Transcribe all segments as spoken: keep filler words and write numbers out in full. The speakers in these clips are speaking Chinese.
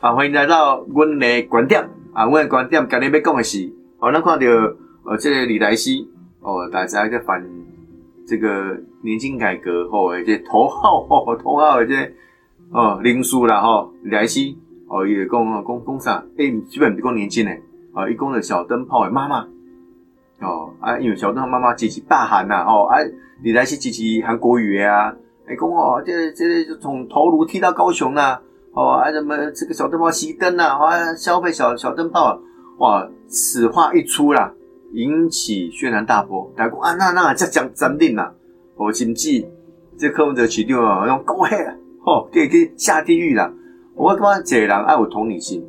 啊，欢迎来到阮的观点啊！阮的观点今日要讲的是，哦，咱看到呃，这个李来希哦，大家在反这个年金改革后的这头号哦，头号的这哦领袖啦吼，李来希哦，伊讲讲讲啥？哎，基本不讲年金嘞，啊，伊讲了小灯泡的妈妈哦，啊，因为小灯泡妈妈支持大韩呐、啊，哦，啊，李来希支持韩国语的啊，哎，讲哦，这这个就从头颅踢到高雄啊。哦，啊，什么这个小灯泡熄灯啊，啊，消费小小灯泡、啊，哇，此话一出啦，引起轩然大波。大家讲啊，那那才讲真定啦，哦，甚至这柯文哲市长啊，用高黑啦，哦，这去下地狱啦。我感觉这个人爱有同理心，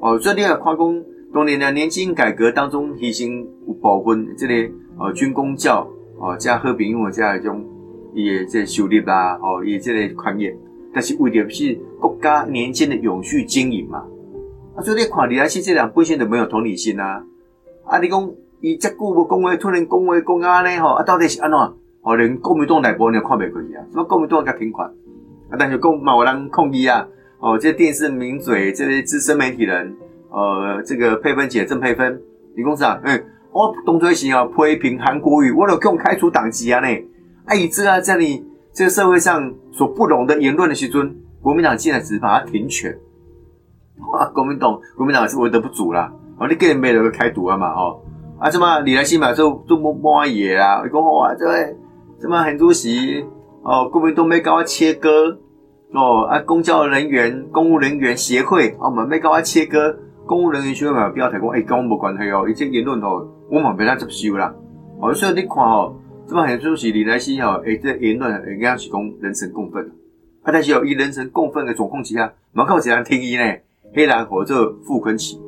哦，所以你看讲当年的年金改革当中，牺牲有部分这个呃军公教哦加和平用加一种也这修理啦，哦，也这类专业。但是为的是国家年金的永续经营嘛，啊，所以你看李来希这人本身就没有同理心啊，啊，你讲伊这久无讲话，突然讲话讲啊呢吼，啊到底是安怎？哦，连国民党内部你也看袂过去啊，什么国民党甲挺款，啊，但是讲嘛有人抗议啊，哦，这电视名嘴，这些资深媒体人，呃，这个佩芬姐郑佩芬，李公司啊，嗯，我当初时哦批评韩国瑜，我都叫开除党籍啊呢，啊，伊这啊这里。这个社会上所不容的言论的时阵，国民党竟然只把它停权，哇！国民党国民党也是为德不足啦。哦，你个人没得开除啊嘛，哦，啊什么李来希嘛，就就摸摸野啊，伊讲哇，这位什么韩主席哦，国民党要搞我切割哦，啊，公教人员、公务人员协会哦，我们要搞我切割，公务人员协会嘛，不要提讲，哎，跟我无关系哦，伊这言论哦，我嘛不要接受啦。哦，所以你看哦。这么很多是李来希吼，诶，这言论人家是讲人神共愤，啊，但是有以人神共愤的总控之下，蛮靠一人听伊呢，黑人或者傅崐萁，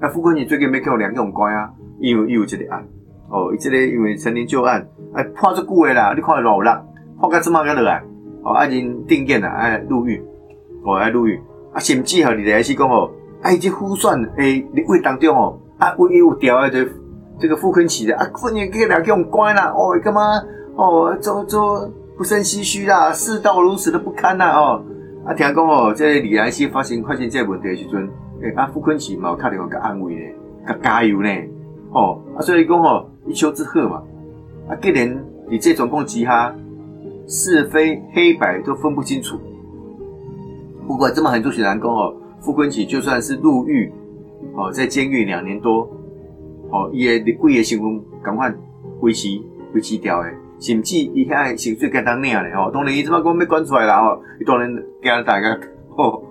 啊，傅崐萁最近没叫两用关啊，因为伊有这个案，哦，伊这个因为陈年旧案，哎，判足久的啦，你看老人判到这么个落来，哦，啊，人定谳啦，哎，入狱，哦，哎，入狱，啊，甚至吼李来希讲吼，哎，这呼算诶，立委当中吼，啊，唯一有条的就。这个傅崐萁的啊，傅崐萁给两用关啦，哦，干嘛？哦，做做不胜唏嘘啦，世道如此的不堪啦，哦，啊，听讲哦，这李来希发现发现这个问题的时阵，诶、欸，啊，傅崐萁嘛，有打电话给安慰咧，给加油咧，哦，啊，所以讲哦，一丘之貉嘛，啊，既然你这种攻击哈，是非黑白都分不清楚。不过这么很多选民讲哦，傅崐萁就算是入狱，哦，在监狱两年多。哦，伊个贵个新闻，赶快维持维持掉诶，甚至伊遐个薪水该当领咧吼。当然伊即摆讲要赶出来啦吼，伊当然惊大家吼，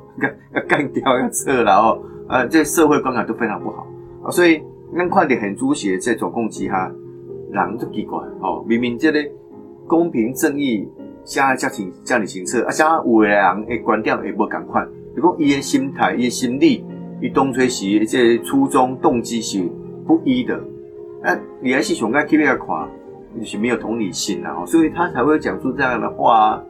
要干掉要撤啦吼。啊，这社会观感都非常不好啊，所以咱看到很主席这种攻击哈，人就奇怪吼。明明这个公平正义，下家庭家庭行策，啊，下有个人诶观点会无同款。如果伊个心态、伊个心理、伊当初时这初衷动机是。不一的，那李来希熊该 keep 垮，就是没有同理心啊，所以他才会讲出这样的话啊。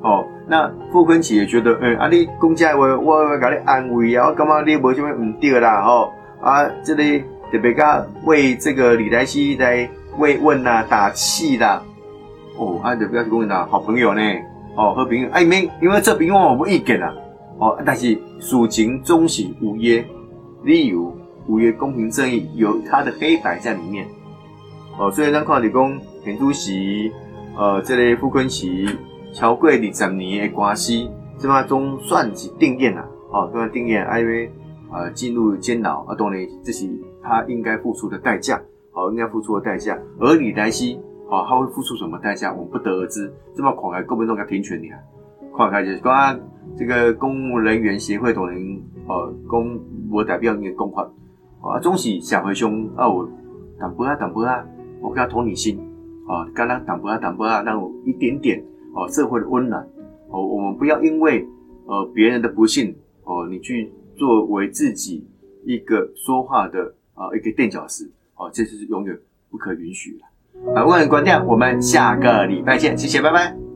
哦，那傅崐萁也觉得，嗯，啊，你公家我我给你安慰啊，我感觉你无什么唔对啦，吼、哦、啊，这里特别噶为这个李来希来慰问呐、啊、打气啦。哦，啊，特别是讲呐，好朋友呢，哦，好朋友，哎、啊，没因为这边我无意见啦，哦，但是事情总是有伊理由。五月公平正义有它的黑白在里面，哦，所以咱看李公、田主席，呃，这类傅崐萁、乔贵李十年的关系，这嘛总算是定谳啦，哦，算定谳，因为呃进入监牢，啊，当然这是他应该付出的代价，哦，应该付出的代价。而李来希，哦，他会付出什么代价，我们不得而知。这么狂开根本弄个停权你啊，狂开就是讲这个公务人员协会都能，呃，公我代表你公款。啊，总是社会上啊有淡薄啊淡薄啊，我跟他同理心啊，跟他淡薄啊淡薄啊，让我一点点哦、啊、社会的温暖哦、啊，我们不要因为呃别人的不幸哦、啊，你去作为自己一个说话的啊一个垫脚石哦，这是永远不可允许的。啊，我很关键，我们下个礼拜见，谢谢，拜拜。